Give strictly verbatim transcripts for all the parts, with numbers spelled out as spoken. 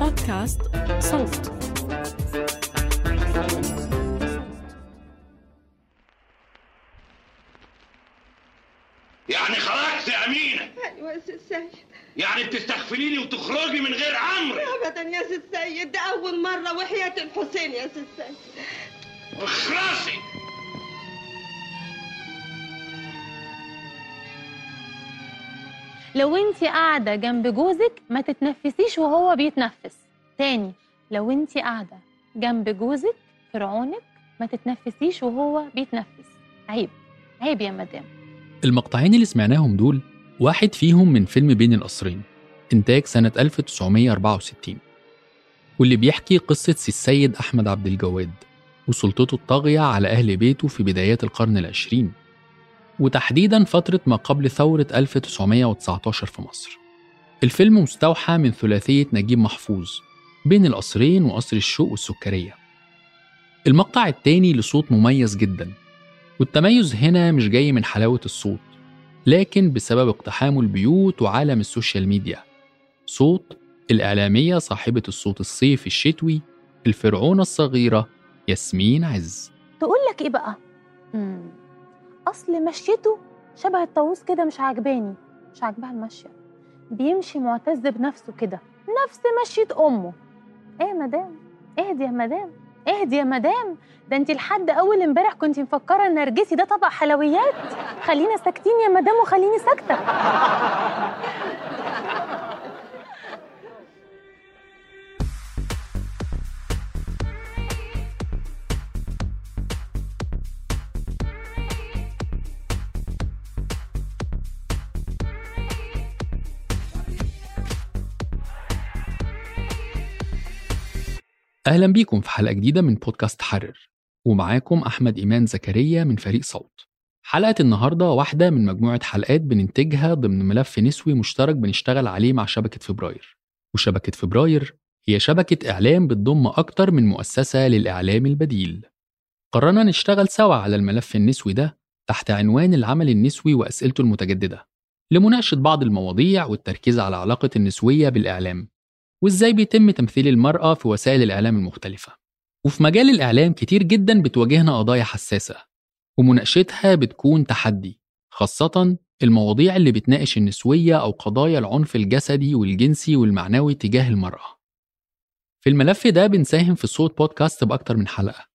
بودكاست صوت. يعني خرجت يا أمينة؟ أيوة يا سيد سيد. يعني بتستغفليني وتخرجي من غير عمري؟ أبدا يا سيد سيد، ده أول مرة وحياة الحسين يا سيد سيد. اخرسي. لو انت قاعدة جنب جوزك ما تتنفسيش وهو بيتنفس. تاني، لو انت قاعدة جنب جوزك فرعونك ما تتنفسيش وهو بيتنفس. عيب عيب يا مدام. المقطعين اللي سمعناهم دول واحد فيهم من فيلم بين القصرين انتاج سنة ألف وتسعمية وأربعة وستين، واللي بيحكي قصة السيد أحمد عبد الجواد وسلطته الطاغية على أهل بيته في بدايات القرن العشرين، وتحديداً فترة ما قبل ثورة ألف وتسعمية وتسعتاشر في مصر. الفيلم مستوحى من ثلاثية نجيب محفوظ بين القصرين وقصر الشوق والسكرية. المقطع التاني لصوت مميز جداً، والتميز هنا مش جاي من حلاوة الصوت، لكن بسبب اقتحام البيوت وعالم السوشيال ميديا. صوت الإعلامية صاحبة الصوت الصيفي الشتوي الفرعونة الصغيرة ياسمين عز. تقول لك إيه بقى؟ مم. أصل مشيته شبه الطاووس كده، مش عاجباني، مش عاجبها المشية، بيمشي معتز بنفسه كده، نفس مشية أمه. إيه يا مدام؟ إهدي يا مدام، إهدي يا مدام، ده أنت لحد أول امبارح كنت مفكرة النرجسي ده طبق حلويات. خلينا ساكتين يا مدام وخليني ساكتة. أهلاً بيكم في حلقة جديدة من بودكاست حرِّر، ومعاكم أحمد إيمان زكريا من فريق صوت. حلقة النهاردة واحدة من مجموعة حلقات بننتجها ضمن ملف نسوي مشترك بنشتغل عليه مع شبكة فبراير. وشبكة فبراير هي شبكة إعلام بتضم أكتر من مؤسسة للإعلام البديل. قررنا نشتغل سوا على الملف النسوي ده تحت عنوان العمل النسوي وأسئلته المتجددة، لمناقشة بعض المواضيع والتركيز على علاقة النسوية بالإعلام، وإزاي بيتم تمثيل المرأة في وسائل الإعلام المختلفة. وفي مجال الإعلام كتير جداً بتواجهنا قضايا حساسة، ومناقشتها بتكون تحدي، خاصة المواضيع اللي بتناقش النسوية أو قضايا العنف الجسدي والجنسي والمعنوي تجاه المرأة. في الملف ده بنساهم في صوت بودكاست بأكتر من حلقة،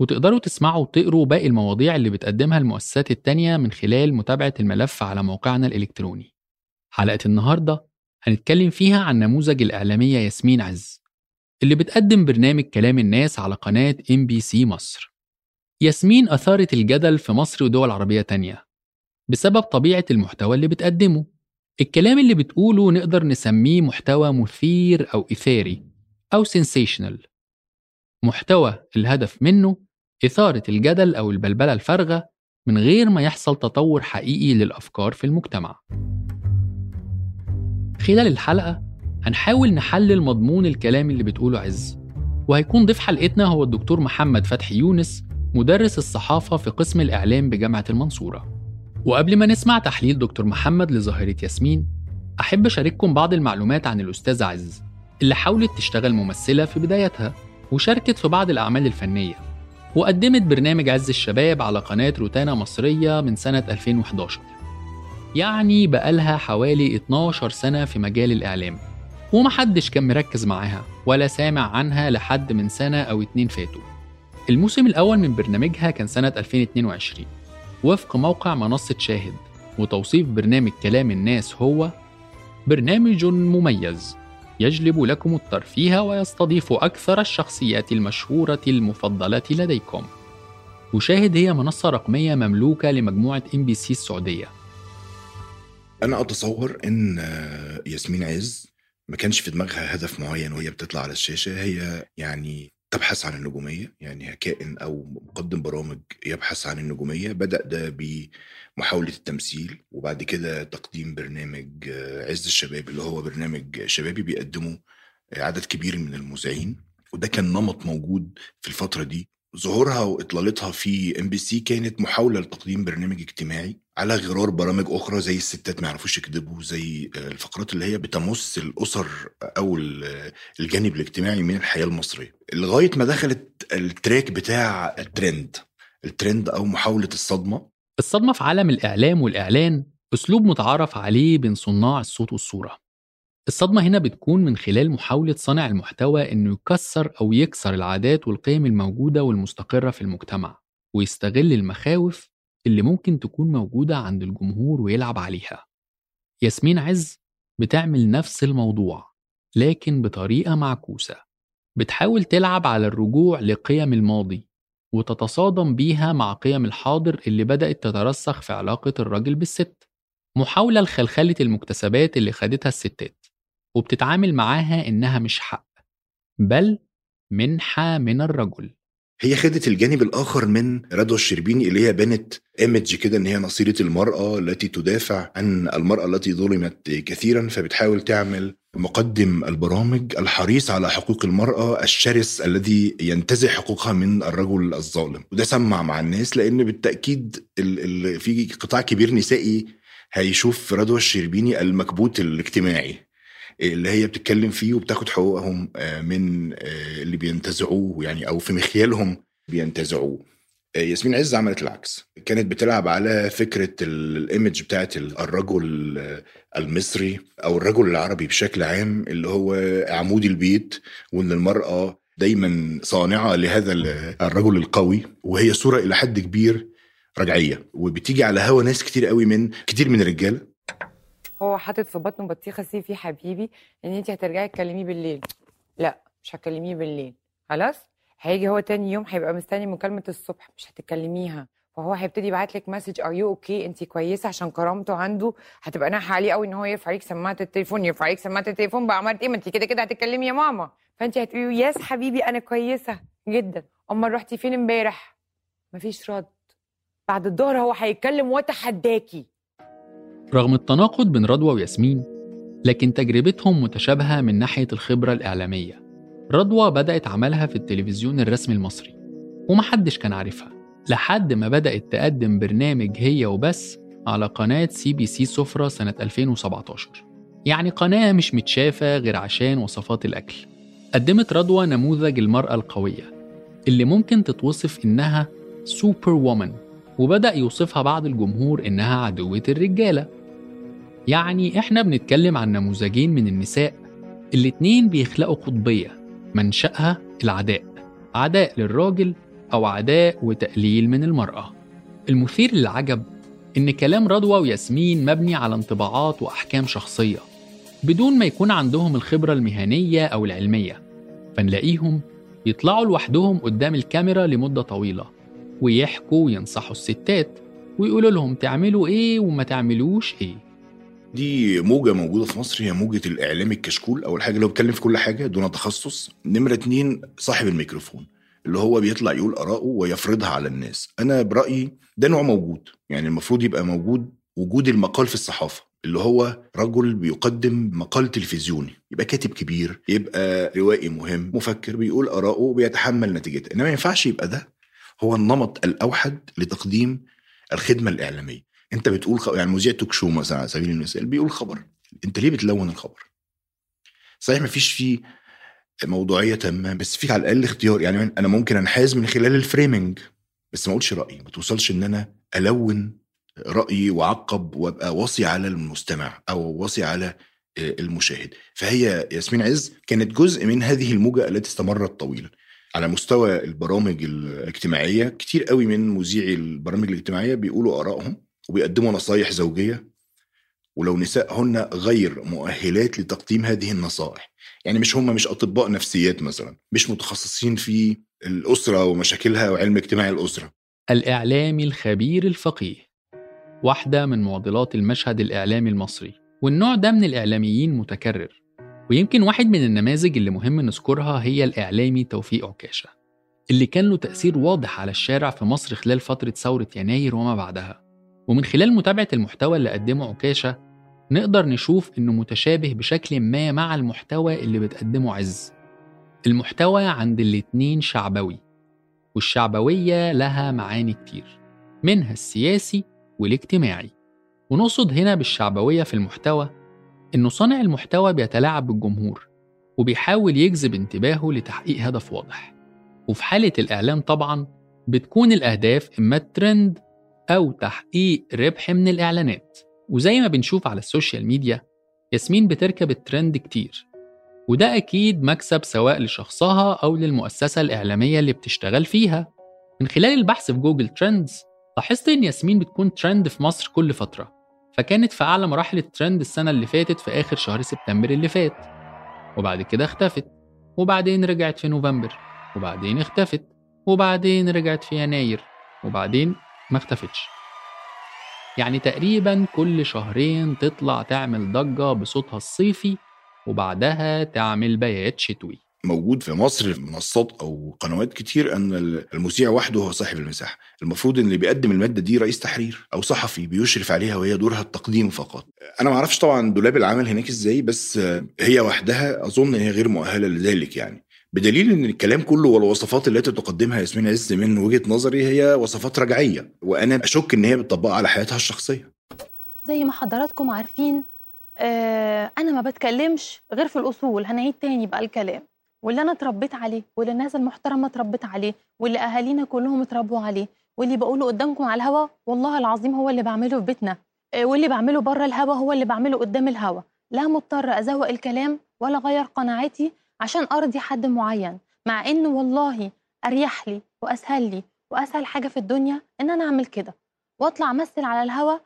وتقدروا تسمعوا وتقروا باقي المواضيع اللي بتقدمها المؤسسات التانية من خلال متابعة الملف على موقعنا الإلكتروني. حلقة النهاردة هنتكلم فيها عن نموذج الإعلامية ياسمين عز اللي بتقدم برنامج كلام الناس على قناة إم بي سي مصر. ياسمين أثارت الجدل في مصر ودول عربية تانية بسبب طبيعة المحتوى اللي بتقدمه. الكلام اللي بتقوله نقدر نسميه محتوى مثير أو إثاري أو سنسيشنال، محتوى الهدف منه إثارة الجدل أو البلبلة الفارغة من غير ما يحصل تطور حقيقي للأفكار في المجتمع. خلال الحلقة هنحاول نحلل مضمون الكلام اللي بتقوله عز، وهيكون ضيف حلقتنا هو الدكتور محمد فتحي يونس، مدرس الصحافة في قسم الإعلام بجامعة المنصورة. وقبل ما نسمع تحليل دكتور محمد لظاهرة ياسمين، أحب أشارككم بعض المعلومات عن الأستاذة عز اللي حاولت تشتغل ممثلة في بدايتها، وشاركت في بعض الأعمال الفنية وقدمت برنامج عز الشباب على قناة روتانا مصرية من سنة ألفين وإحداشر. يعني بقالها حوالي اتناشر سنة في مجال الإعلام، ومحدش كان مركز معاها ولا سامع عنها لحد من سنة أو اتنين فاتوا. الموسم الأول من برنامجها كان سنة ألفين واتنين وعشرين وفق موقع منصة شاهد، وتوصيف برنامج كلام الناس هو برنامج مميز يجلب لكم الترفيه ويستضيف أكثر الشخصيات المشهورة المفضلة لديكم. وشاهد هي منصة رقمية مملوكة لمجموعة إم بي سي السعودية. أنا أتصور أن ياسمين عز ما كانش في دماغها هدف معين وهي بتطلع على الشاشة، هي يعني تبحث عن النجومية، يعني كائن أو مقدم برامج يبحث عن النجومية. بدأ ده بمحاولة التمثيل، وبعد كده تقديم برنامج عز الشباب اللي هو برنامج شبابي بيقدمه عدد كبير من المذيعين، وده كان نمط موجود في الفترة دي. ظهورها وإطلالتها في إم بي سي كانت محاولة لتقديم برنامج اجتماعي على غرار برامج أخرى زي الستات ما يعرفوش يكذبوا، زي الفقرات اللي هي بتمس الأسر أو الجانب الاجتماعي من الحياة المصرية، لغاية ما دخلت التراك بتاع الترند الترند أو محاولة الصدمة. الصدمة في عالم الإعلام والإعلان أسلوب متعارف عليه بين صناع الصوت والصورة. الصدمة هنا بتكون من خلال محاولة صانع المحتوى إنه يكسر أو يكسر العادات والقيم الموجودة والمستقرة في المجتمع، ويستغل المخاوف اللي ممكن تكون موجودة عند الجمهور ويلعب عليها. ياسمين عز بتعمل نفس الموضوع لكن بطريقة معكوسة، بتحاول تلعب على الرجوع لقيم الماضي وتتصادم بيها مع قيم الحاضر اللي بدأت تترسخ في علاقة الرجل بالست، محاولة لخلخلة المكتسبات اللي خدتها الستات، وبتتعامل معاها إنها مش حق بل منحة من الرجل. هي خدت الجانب الآخر من رضوى الشربيني اللي هي بنت إيمج كده إن هي نصيرة المرأة التي تدافع عن المرأة التي ظلمت كثيرا، فبتحاول تعمل مقدم البرامج الحريص على حقوق المرأة الشرس الذي ينتزع حقوقها من الرجل الظالم. وده سمع مع الناس، لأن بالتأكيد في قطاع كبير نسائي هيشوف رضوى الشربيني المكبوت الاجتماعي اللي هي بتتكلم فيه وبتاخد حقوقهم من اللي بينتزعوه، يعني أو في مخيالهم بينتزعوه. ياسمين عز عملت العكس، كانت بتلعب على فكرة الإيمج بتاعت الرجل المصري أو الرجل العربي بشكل عام اللي هو عمود البيت، وإن المرأة دايما صانعة لهذا الرجل القوي، وهي صورة إلى حد كبير رجعية، وبتيجي على هوا ناس كتير قوي من كتير من الرجال. هو حاطط في بطنه بطيخه سي في حبيبي ان انت هترجعي تكلميه بالليل. لا مش هتكلميه بالليل، خلاص هيجي هو تاني يوم هيبقى مستني مكالمه الصبح مش هتكلميها، فهو هيبتدي يبعت لك مسج ار يو اوكي انت كويسه، عشان كرامته عنده هتبقى ناحيه عليه قوي ان هو يرفع لك سماعه التليفون يرفع لك سماعه التليفون بقى عملت ايه ما انت كده كده هتتكلمي يا ماما، فانت هتقولي ياس حبيبي انا كويسه جدا، امال رحتي فين امبارح؟ مفيش رد. بعد الظهر هو هيتكلم وتحداكي. رغم التناقض بين رضوى وياسمين، لكن تجربتهم متشابهة من ناحية الخبرة الإعلامية. رضوى بدأت عملها في التلفزيون الرسمي المصري ومحدش كان عارفها، لحد ما بدأت تقدم برنامج هي وبس على قناة سي بي سي سفرة سنة ألفين وسبعتاشر، يعني قناة مش متشافة غير عشان وصفات الأكل. قدمت رضوى نموذج المرأة القوية اللي ممكن تتوصف إنها سوبر وومن، وبدأ يوصفها بعض الجمهور إنها عدوة الرجالة. يعني إحنا بنتكلم عن نموذجين من النساء، الاتنين بيخلقوا قطبية منشأها العداء، عداء للراجل أو عداء وتقليل من المرأة. المثير للعجب إن كلام رضوى وياسمين مبني على انطباعات وأحكام شخصية بدون ما يكون عندهم الخبرة المهنية أو العلمية، فنلاقيهم يطلعوا لوحدهم قدام الكاميرا لمدة طويلة ويحكوا وينصحوا الستات ويقولوا لهم تعملوا إيه وما تعملوش إيه. دي موجة موجودة في مصر، هي موجة الإعلام الكشكول. أول حاجة اللي هو بيتكلم في كل حاجة دون تخصص. نمرة اتنين صاحب الميكروفون اللي هو بيطلع يقول آراءه ويفرضها على الناس. أنا برأيي ده نوع موجود، يعني المفروض يبقى موجود وجود المقال في الصحافة اللي هو رجل بيقدم مقال تلفزيوني، يبقى كاتب كبير، يبقى روائي مهم، مفكر، بيقول آراءه وبيتحمل نتيجته. إنما ما ينفعش يبقى ده هو النمط الأوحد لتقديم الخدمة الإعلامية. انت بتقول خبر، يعني مذيع توك شو مثلا على سبيل المثال بيقول خبر، انت ليه بتلون الخبر؟ صحيح مفيش فيه موضوعية تمام، بس فيك على الأقل اختيار. يعني أنا ممكن أنحاز من خلال الفريمينج بس ما أقولش رأيي، ما توصلش إن أنا ألون رأيي وعقب وأبقى واصي على المستمع أو واصي على المشاهد. فهي ياسمين عز كانت جزء من هذه الموجة التي استمرت طويلا على مستوى البرامج الاجتماعية. كتير قوي من مذيعي البرامج الاجتماعية بيقولوا آرائهم وبيقدموا نصايح زوجية، ولو نسائهن غير مؤهلات لتقديم هذه النصائح. يعني مش هم مش أطباء نفسيات مثلا، مش متخصصين في الأسرة ومشاكلها وعلم اجتماعي الأسرة. الإعلامي الخبير الفقيه واحدة من معضلات المشهد الإعلامي المصري، والنوع ده من الإعلاميين متكرر. ويمكن واحد من النماذج اللي مهم نذكرها هي الإعلامي توفيق عكاشة، اللي كان له تأثير واضح على الشارع في مصر خلال فترة ثورة يناير وما بعدها. ومن خلال متابعة المحتوى اللي قدمه عكاشة نقدر نشوف إنه متشابه بشكل ما مع المحتوى اللي بتقدمه عز. المحتوى عند الاتنين شعبوي، والشعبوية لها معاني كتير، منها السياسي والاجتماعي. ونقصد هنا بالشعبوية في المحتوى إنه صانع المحتوى بيتلاعب بالجمهور وبيحاول يجذب انتباهه لتحقيق هدف واضح. وفي حالة الإعلام طبعاً بتكون الأهداف إما الترند أو تحقيق ربح من الإعلانات. وزي ما بنشوف على السوشيال ميديا ياسمين بتركب الترند كتير، وده أكيد مكسب سواء لشخصها أو للمؤسسة الإعلامية اللي بتشتغل فيها. من خلال البحث في جوجل ترندز لاحظت إن ياسمين بتكون ترند في مصر كل فترة، فكانت في أعلى مراحل الترند السنة اللي فاتت في آخر شهر سبتمبر اللي فات، وبعد كده اختفت، وبعدين رجعت في نوفمبر، وبعدين اختفت، وبعدين رجعت في يناير، وبعدين ما اختفتش. يعني تقريباً كل شهرين تطلع تعمل ضجة بصوتها الصيفي وبعدها تعمل بيات شتوي. موجود في مصر في منصات أو قنوات كتير أن المذيع وحده هو صاحب المساحة. المفروض إن اللي بيقدم المادة دي رئيس تحرير أو صحفي بيشرف عليها، وهي دورها التقديم فقط. أنا معرفش طبعاً دولاب العمل هناك إزاي، بس هي وحدها أظن إن هي غير مؤهلة لذلك. يعني بدليل إن الكلام كله والوصفات التي تقدمها ياسمين عز من وجهة نظري هي وصفات رجعية، وأنا أشك إن هي بتطبقها على حياتها الشخصية. زي ما حضراتكم عارفين آه أنا ما بتكلمش غير في الأصول. هنعيد تاني بقى الكلام واللي أنا تربيت عليه، واللي الناس المحترمة تربيت عليه، واللي أهالينا كلهم تربوا عليه، واللي بقوله قدامكم على الهوا والله العظيم هو اللي بعمله في بيتنا، واللي بعمله بره الهوا هو اللي بعمله قدام الهوا. لا مضطر أزوق الكلام ولا غير قناعتي عشان أرضي حد معين، مع إنه والله أريح لي وأسهل لي وأسهل حاجة في الدنيا إن أنا أعمل كده وأطلع أمثل على الهوا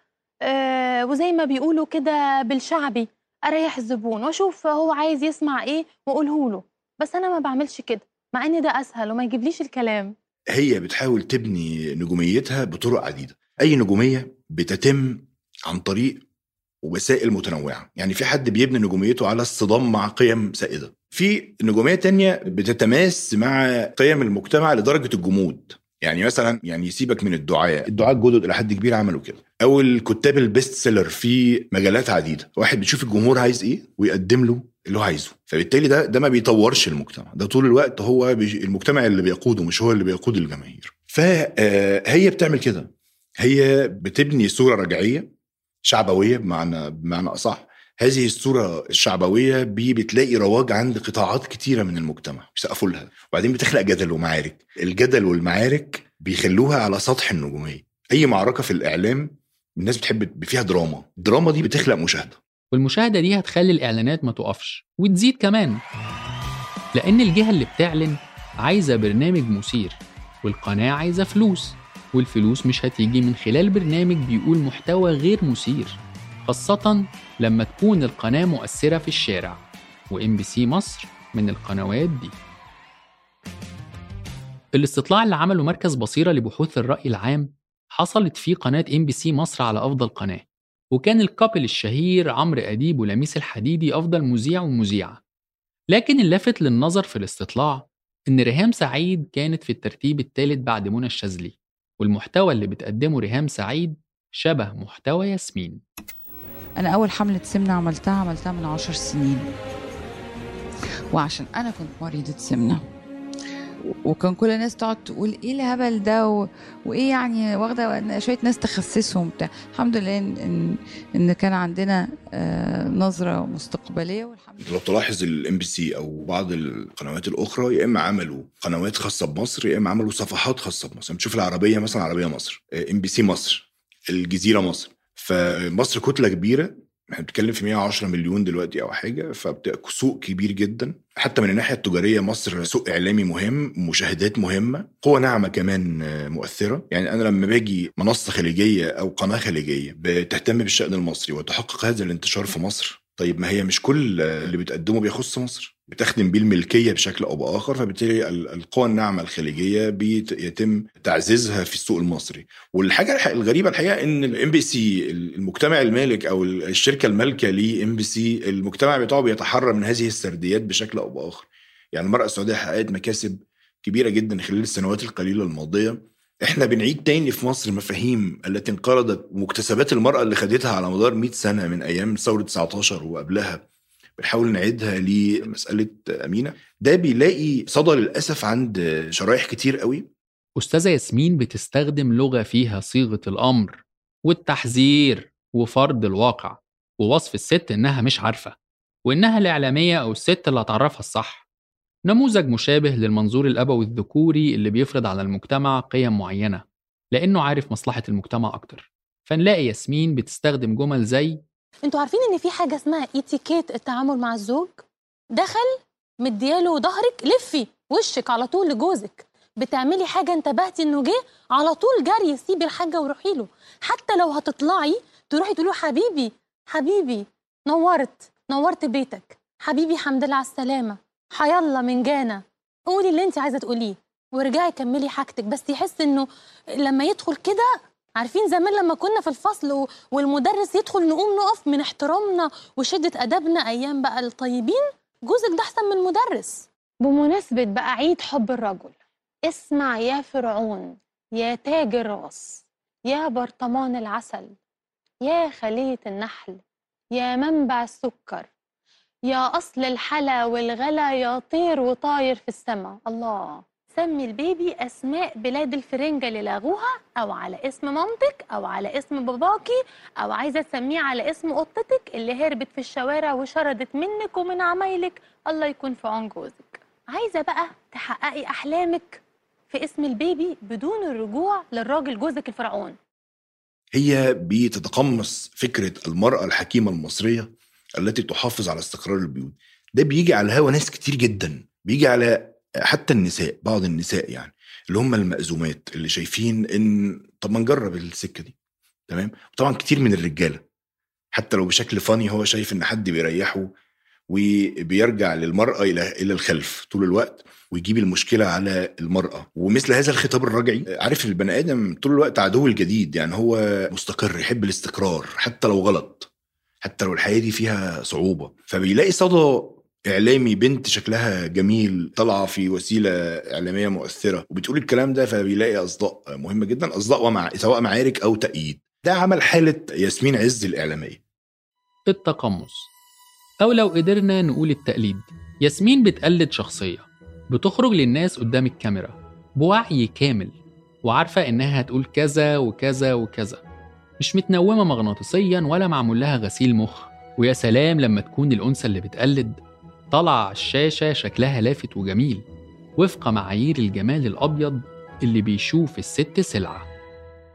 أه وزي ما بيقولوا كده بالشعبي أريح الزبون وأشوف هو عايز يسمع إيه وأقوله له. بس أنا ما بعملش كده، مع إن ده أسهل وما يجيبليش الكلام. هي بتحاول تبني نجوميتها بطرق عديدة. أي نجومية بتتم عن طريق وسائل متنوعة. يعني في حد بيبني نجوميته على الصدام مع قيم سائدة، في نجومية تانية بتتماس مع قيم المجتمع لدرجة الجمود. يعني مثلا يعني يسيبك من الدعاء، الدعاء الجدد إلى حد كبير عملوا كده، أو الكتاب البيست سيلر في مجالات عديدة. واحد بيشوف الجمهور عايز إيه ويقدم له اللي عايزه، فبالتالي ده ده ما بيطورش المجتمع، ده طول الوقت هو المجتمع اللي بيقوده مش هو اللي بيقود الجماهير. فهي بتعمل كده، هي بتبني صورة رجعية شعبوية بمعنى بمعنى أصح. هذه الصورة الشعبوية بتلاقي رواج عند قطاعات كتيرة من المجتمع بيسقفوا لها، وبعدين بتخلق جدل ومعارك. الجدل والمعارك بيخلوها على سطح النجومية. أي معركة في الإعلام الناس بتحب فيها دراما، الدراما دي بتخلق مشاهدة، والمشاهدة دي هتخلي الإعلانات ما توقفش وتزيد كمان، لأن الجهة اللي بتعلن عايزة برنامج مثير، والقناة عايزة فلوس، والفلوس مش هتيجي من خلال برنامج بيقول محتوى غير مثير، خاصة لما تكون القناة مؤثرة في الشارع. وإم بي سي مصر من القنوات دي. الاستطلاع اللي عمله مركز بصيرة لبحوث الرأي العام حصلت فيه قناة إم بي سي مصر على أفضل قناة، وكان الكابل الشهير عمرو اديب ولميس الحديدي أفضل مذيع ومذيعة. لكن اللافت للنظر في الاستطلاع إن ريهام سعيد كانت في الترتيب الثالث بعد منى الشاذلي، والمحتوى اللي بتقدمه ريهام سعيد شبه محتوى ياسمين. أنا أول حملة سمنة عملتها عملتها من عشر سنين، وعشان أنا كنت مريضة سمنة وكان كل الناس تقعد تقول ايه الهبل ده و... وايه يعني واخده شويه ناس تخسسهم بتاع. الحمد لله ان ان كان عندنا نظره مستقبليه والحمد لله. لو تلاحظ الام بي سي او بعض القنوات الاخرى يا اما عملوا قنوات خاصه بمصر يا اما عملوا صفحات خاصه بمصر. بتشوف العربيه مثلا عربيه مصر، ام بي سي مصر، الجزيره مصر. فمصر كتله كبيره، احنا بنتكلم في مية وعشرة مليون دلوقتي او حاجه، فبتبقى سوق كبير جدا. حتى من الناحيه التجاريه مصر سوق اعلامي مهم، مشاهدات مهمه، قوه ناعمه كمان مؤثره. يعني انا لما باجي منصه خليجيه او قناه خليجيه بتهتم بالشأن المصري وتحقق هذا الانتشار في مصر، طيب ما هي مش كل اللي بتقدمه بيخص مصر، بتخدم بيه الملكيه بشكل او باخر، فبالتالي القوى الناعمه الخليجيه بيتم تعزيزها في السوق المصري. والحاجه الغريبه الحقيقه ان الام بي سي المجتمع المالك او الشركه المالكه لام بي سي المجتمع بتاعه بيتحرى من هذه السرديات بشكل او باخر. يعني المراه السعوديه حققت مكاسب كبيره جدا خلال السنوات القليله الماضيه. احنا بنعيد تاني في مصر المفاهيم التي انقرضت ومكتسبات المرأة اللي خدتها على مدار مية سنة من ايام ثورة تسعتاشر وقبلها، بنحاول نعيدها لمسألة أمينة. ده بيلاقي صدى للأسف عند شرائح كتير قوي. أستاذة ياسمين بتستخدم لغة فيها صيغة الأمر والتحذير وفرض الواقع ووصف الست إنها مش عارفة وإنها الإعلامية أو الست اللي هتعرفها الصح. نموذج مشابه للمنظور الأبوي الذكوري اللي بيفرض على المجتمع قيم معينة لأنه عارف مصلحة المجتمع أكتر. فنلاقي ياسمين بتستخدم جمل زي أنتوا عارفين إن في حاجة اسمها إيتيكيت التعامل مع الزوج؟ دخل مدياله ظهرك، لفي وشك على طول لجوزك، بتعملي حاجة انتبهتي إنه جه على طول جري سيبي الحاجة وروحي له، حتى لو هتطلعي تروحي تقولي له حبيبي حبيبي نورت نورت بيتك، حبيبي حمد لله على السلامة، حيالله من جانا، قولي اللي انت عايزه تقوليه وارجعي كملي حاجتك. بس يحس انه لما يدخل كده، عارفين زمان لما كنا في الفصل والمدرس يدخل نقوم نقف من احترامنا وشده ادبنا، ايام بقى الطيبين جوزك ده احسن من المدرس. بمناسبه بقى عيد حب الرجل، اسمع يا فرعون يا تاج الراس يا برطمان العسل يا خليه النحل يا منبع السكر يا أصل الحلا والغلا يا طير وطاير في السماء. الله، سمي البيبي أسماء بلاد الفرنجة اللي لاغوها، أو على اسم مامتك أو على اسم باباكي، أو عايزة تسميه على اسم قطتك اللي هربت في الشوارع وشردت منك ومن عمايلك، الله يكون في عون جوزك. عايزة بقى تحققي أحلامك في اسم البيبي بدون الرجوع للراجل جوزك الفرعون. هي بتتقمص فكرة المرأة الحكيمة المصرية التي تحافظ على استقرار البيوت. ده بيجي على الهوى ناس كتير جدا، بيجي على حتى النساء، بعض النساء يعني اللي هم المأزومات اللي شايفين ان طب ما نجرب السكة دي، تمام. وطبعا كتير من الرجالة حتى لو بشكل فاني هو شايف ان حد بيريحه وبيرجع للمرأة الى الى الخلف طول الوقت ويجيب المشكلة على المرأة. ومثل هذا الخطاب الرجعي، عارف البني آدم طول الوقت عدو الجديد، يعني هو مستقر، يحب الاستقرار حتى لو غلط، حتى لو الحياة دي فيها صعوبة. فبيلاقي صدى إعلامي، بنت شكلها جميل طلع في وسيلة إعلامية مؤثرة وبتقول الكلام ده، فبيلاقي أصداء مهمة جدا، أصداء ومع سواء معارك أو تأييد. ده عمل حالة ياسمين عز الإعلامية. التقمص، أو لو قدرنا نقول التقليد. ياسمين بتقلد شخصية، بتخرج للناس قدام الكاميرا بوعي كامل وعارفة إنها هتقول كذا وكذا وكذا، مش متنومة مغناطيسياً ولا معمول لها غسيل مخ. ويا سلام لما تكون الأنثى اللي بتقلد طلع الشاشة شكلها لافت وجميل وفق معايير الجمال الأبيض اللي بيشوف الست سلعة.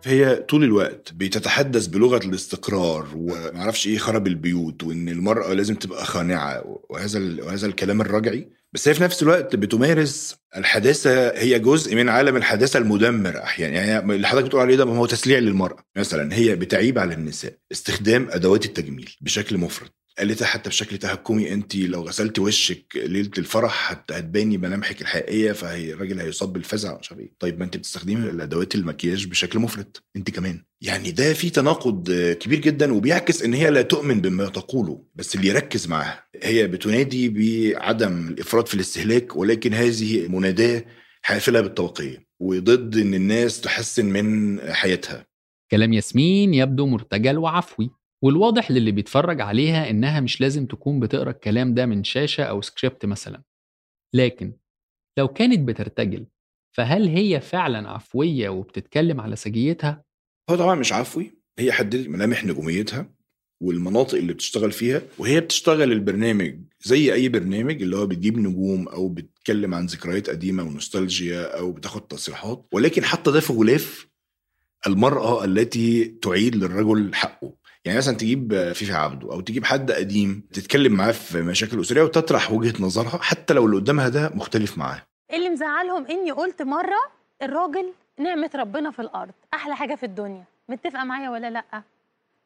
فهي طول الوقت بتتحدث بلغة الاستقرار ومعرفش إيه خرب البيوت وإن المرأة لازم تبقى خانعة وهذا, ال... وهذا الكلام الرجعي. بس هي في نفس الوقت بتمارس الحداثة، هي جزء من عالم الحداثة المدمر أحيانا. يعني اللي حضرتك بتقول عليه ده ما هو تسليع للمرأة مثلا. هي بتعيب على النساء استخدام أدوات التجميل بشكل مفرط، قالتها حتى بشكل تهكمي، أنت لو غسلت وشك ليلة الفرح هتباني ملامحك الحقيقية فالراجل هيصاب بالفزع مش عارف ايه. طيب ما أنت بتستخدمي الأدوات المكياج بشكل مفرط أنت كمان. يعني ده في تناقض كبير جدا، وبيعكس ان هي لا تؤمن بما تقوله. بس اللي يركز معاها، هي بتنادي بعدم الافراط في الاستهلاك، ولكن هذه مناداه حافله بالطبقيه وضد ان الناس تحسن من حياتها. كلام ياسمين يبدو مرتجل وعفوي، والواضح للي بيتفرج عليها انها مش لازم تكون بتقرا الكلام ده من شاشه او سكريبت مثلا. لكن لو كانت بترتجل فهل هي فعلا عفوية وبتتكلم على سجيتها؟ هو طبعا مش عفوي، هي حددت ملامح نجوميتها والمناطق اللي بتشتغل فيها، وهي بتشتغل البرنامج زي أي برنامج اللي هو بتجيب نجوم أو بتتكلم عن ذكريات قديمة ونوستالجيا أو بتاخد تصريحات، ولكن حتى ده في غلاف المرأة التي تعيد للرجل حقه. يعني مثلا تجيب فيفي عبده أو تجيب حد قديم تتكلم معاه في مشاكل أسرية وتطرح وجهة نظرها حتى لو اللي قدامها ده مختلف معاه. اللي مزعلهم إني قلت مرة الراجل نعمة ربنا في الأرض أحلى حاجة في الدنيا، متفقة معايا ولا لأ؟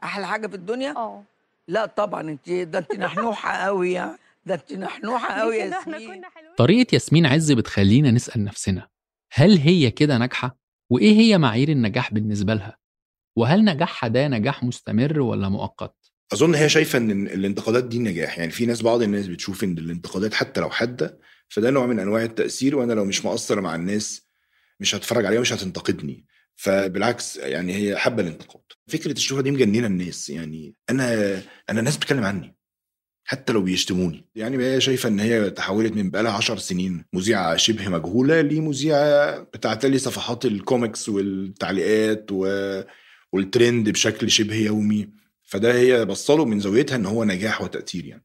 أحلى حاجة في الدنيا؟ أوه. لا طبعا انت ده انت نحنوحة قوي يعني. ده انت نحنوحة قوي يا ياسمين. طريقة ياسمين عز بتخلينا نسأل نفسنا، هل هي كده ناجحة؟ وإيه هي معايير النجاح بالنسبة لها؟ وهل نجاحها ده نجاح مستمر ولا مؤقت؟ أظن هي شايفة أن الانتقادات دي نجاح. يعني في ناس بعض الناس بتشوف أن الانتقادات حتى لو حادة فده نوع من أنواع التأثير، وأنا لو مش مقصر مع الناس مش هتفرج عليها ومش هتنتقدني، فبالعكس يعني هي حابة الانتقاد. فكرة الشهرة دي مجننة الناس، يعني أنا أنا الناس بتكلم عني حتى لو بيشتموني. يعني هي شايفة أن هي تحولت من بقالها عشر سنين مذيعة شبه مجهولة لمذيعة بتعتلي صفحات الكوميكس والتعليقات و... والترند بشكل شبه يومي. فده هي بصله من زاويتها أن هو نجاح وتأثير. يعني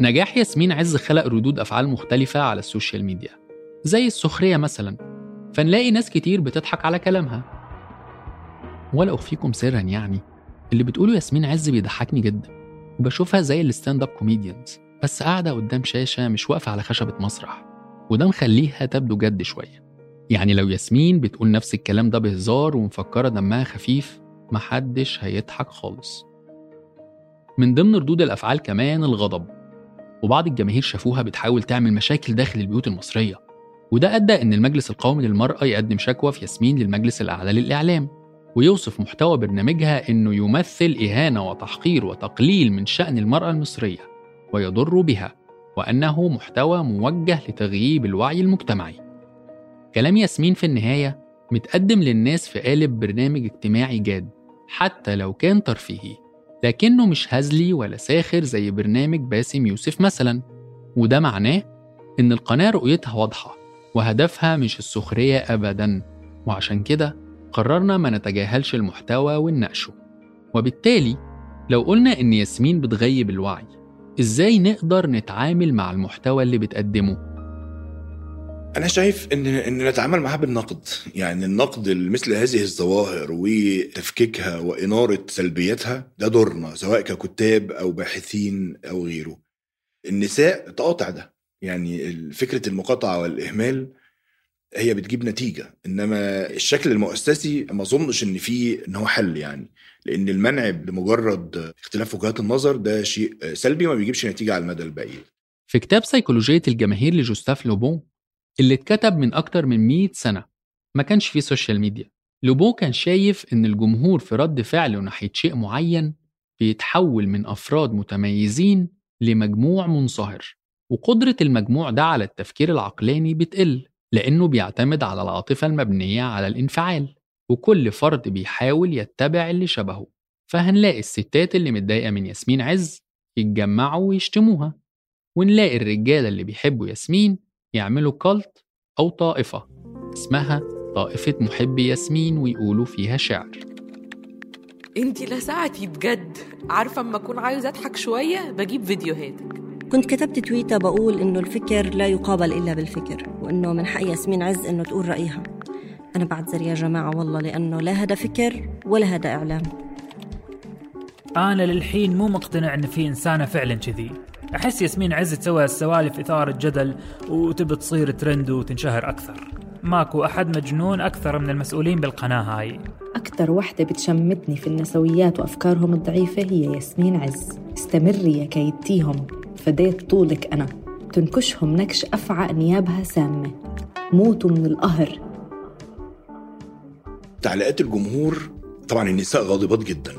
نجاح ياسمين عز خلق ردود أفعال مختلفة على السوشيال ميديا زي السخرية مثلا، فنلاقي ناس كتير بتضحك على كلامها. ولا أخفيكم سرا يعني اللي بتقوله ياسمين عز بيضحكني جدا، وبشوفها زي الستاند اب كوميديانز بس قاعدة قدام شاشة مش واقفة على خشبة مسرح، وده مخليها تبدو جد شوية. يعني لو ياسمين بتقول نفس الكلام ده بهزار ومفكرة دمها خفيف محدش هيضحك خالص. من ضمن ردود الأفعال كمان الغضب، وبعض الجماهير شافوها بتحاول تعمل مشاكل داخل البيوت المصرية، وده أدى أن المجلس القومي للمرأة يقدم شكوى في ياسمين للمجلس الأعلى للإعلام، ويوصف محتوى برنامجها أنه يمثل إهانة وتحقير وتقليل من شأن المرأة المصرية ويضر بها، وأنه محتوى موجه لتغييب الوعي المجتمعي. كلام ياسمين في النهاية متقدم للناس في قالب برنامج اجتماعي جاد حتى لو كان ترفيهي، لكنه مش هزلي ولا ساخر زي برنامج باسم يوسف مثلا، وده معناه إن القناة رؤيتها واضحة وهدفها مش السخرية أبداً، وعشان كده قررنا ما نتجاهلش المحتوى ونناقشه. وبالتالي لو قلنا إن ياسمين بتغيب الوعي، إزاي نقدر نتعامل مع المحتوى اللي بتقدمه؟ أنا شايف إن إن نتعامل معها بالنقد، يعني النقد مثل هذه الظواهر وتفكيكها وإنارة سلبياتها ده دورنا سواء ككتاب أو باحثين أو غيره. النساء تقاطع ده، يعني فكرة المقاطعة والإهمال هي بتجيب نتيجة، إنما الشكل المؤسسي ما ظنش إن فيه إن هو حل. يعني لأن المنع بمجرد اختلاف وجهات النظر ده شيء سلبي ما بيجيبش نتيجة على المدى البعيد. في كتاب سيكولوجية الجماهير لجوستاف لوبون اللي اتكتب من أكتر من مئة سنة ما كانش فيه سوشيال ميديا، لوبون كان شايف إن الجمهور في رد فعله ناحية شيء معين بيتحول من أفراد متميزين لمجموع منصهر، وقدرة المجموع ده على التفكير العقلاني بتقل لأنه بيعتمد على العاطفة المبنية على الانفعال، وكل فرد بيحاول يتبع اللي شبهه. فهنلاقي الستات اللي متضايقة من ياسمين عز يتجمعوا ويشتموها، ونلاقي الرجالة اللي بيحبوا ياسمين يعملوا كالت أو طائفة اسمها طائفة محبي ياسمين ويقولوا فيها شعر. انتي لساعتي بجد، عارفة اما أكون عايزة أضحك شوية بجيب فيديوهاتك. كنت كتبت تويتة بقول إنه الفكر لا يقابل إلا بالفكر، وإنه من حق ياسمين عز إنه تقول رأيها. أنا بعتذر يا جماعة والله، لأنه لا هذا فكر ولا هذا إعلام. أنا للحين مو مقتنع إن في إنسانة فعلا كذي. أحس ياسمين عز تسوي هالسوالف إثارة جدل وتبي تصير ترند وتنشهر أكثر. ماكو أحد مجنون أكثر من المسؤولين بالقناة هاي. أكثر وحدة بتشمتني في النسويات وأفكارهم الضعيفة هي ياسمين عز. استمري يا كيدتيهم، فديت طولك أنا. تنكشهم نكش أفعى نيابها سامة، موتوا من القهر. تعليقات الجمهور طبعا النساء غاضبات جدا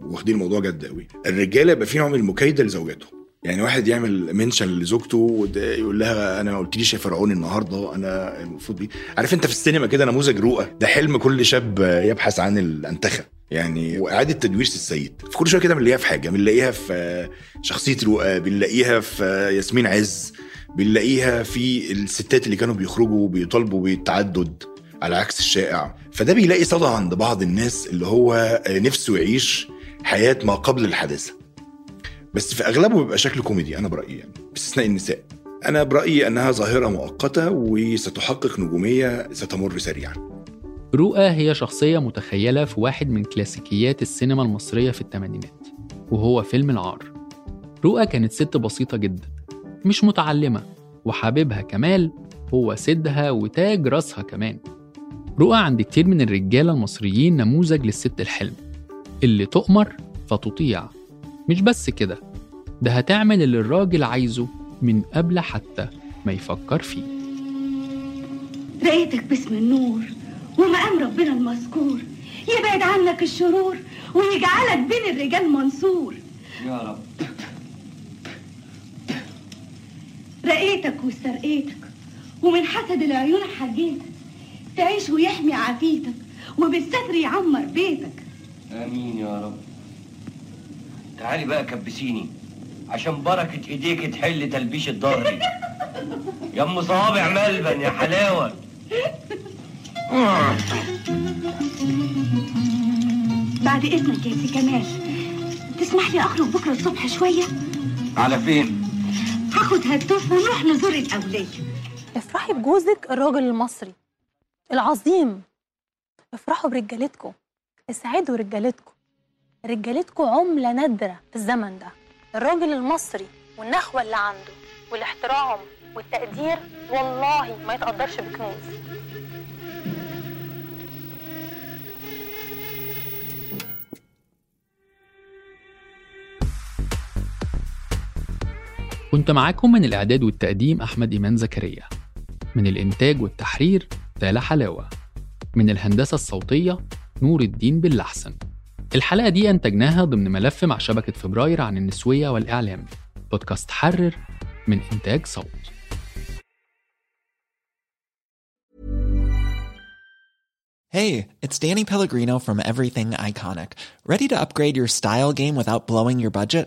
واخدين الموضوع جد قوي. الرجالة بقى في نوع من المكايدة لزوجاتهم، يعني واحد يعمل منشن لزوجته ويقول لها أنا ما قلتليش يا فرعوني النهاردة، أنا المفروض دي. عارف أنت في السينما كده نموذج رؤى، ده حلم كل شاب يبحث عن الأنتخة يعني، وإعادة تدوير السيد. في كل شوية كده بنلاقيها في حاجة، بنلاقيها في شخصية رؤى، بنلاقيها في ياسمين عز، بنلاقيها في الستات اللي كانوا بيخرجوا بيطالبوا بالتعدد على عكس الشائع. فده بيلاقي صدى عند بعض الناس اللي هو نفسه يعيش حياة ما قبل الحداثة، بس في أغلبه بيبقى شكل كوميدي. أنا برأيي يعني باستثناء النساء، أنا برأيي أنها ظاهرة مؤقتة وستحقق نجومية ستمر سريعا. رؤى هي شخصية متخيلة في واحد من كلاسيكيات السينما المصرية في الثمانينات، وهو فيلم العار. رؤى كانت ست بسيطة جدا، مش متعلمة، وحبيبها كمال هو سدها وتاج راسها كمان. رؤى عند كتير من الرجالة المصريين نموذج للست الحلم اللي تؤمر فتطيع. مش بس كده، ده هتعمل اللي الراجل عايزه من قبل حتى ما يفكر فيه. رأيتك باسم النور ومقام ربنا المذكور، يبعد عنك الشرور ويجعلك بين الرجال منصور. يا رب. رأيتك واسترقيتك ومن حسد العيون حجيتك، تعيش ويحمي عافيتك وبالستر يعمر بيتك. آمين يا رب. تعالي بقى كبسيني عشان بركة ايديك تحل تلبيش الضهري يم صوابع ملبن يا حلاوة. بعد اذنك يا سي كمال، تسمح لي اخرج بكرة الصبح شوية؟ على فين؟ هاخد هالتوف ونروح نزور الأولية. افرحي بجوزك الراجل المصري العظيم، افرحوا برجالتكم، اسعدوا رجالتكم، رجالتكم عملة نادرة في الزمن ده. الراجل المصري والنخوة اللي عنده والاحترام والتقدير والله ما يتقدرش بكنوز. كنت معاكم من الإعداد والتقديم أحمد إيمان زكريا، من الإنتاج والتحرير تالا حلاوة، من الهندسة الصوتية نورالدين بلاحسن. الحلقة دي أنتجناها ضمن ملف مع شبكة فبراير عن النسوية والإعلام، بودكاست حرِّر من إنتاج صوت. Hey, it's Danny Pellegrino from Everything Iconic. Ready to upgrade your style game without blowing your budget?